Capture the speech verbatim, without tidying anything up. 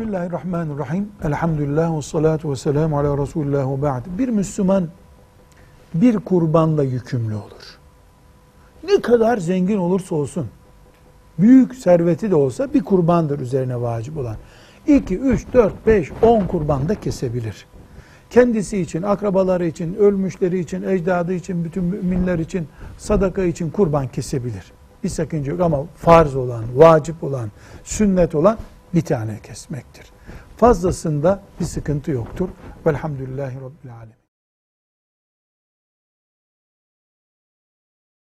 Bismillahirrahmanirrahim. Elhamdülillah ve salatu ve selamu ala Resulullah ve ba'd. Bir Müslüman bir kurbanla yükümlü olur. Ne kadar zengin olursa olsun, büyük serveti de olsa bir kurbandır üzerine vacip olan. iki, üç, dört, beş, on kurban da kesebilir. Kendisi için, akrabaları için, ölmüşleri için, ecdadı için, bütün müminler için, sadaka için kurban kesebilir. Bir sakınca yok ama farz olan, vacip olan, sünnet olan bir tane kesmektir. Fazlasında bir sıkıntı yoktur. Velhamdülillahi Rabbil Alemin.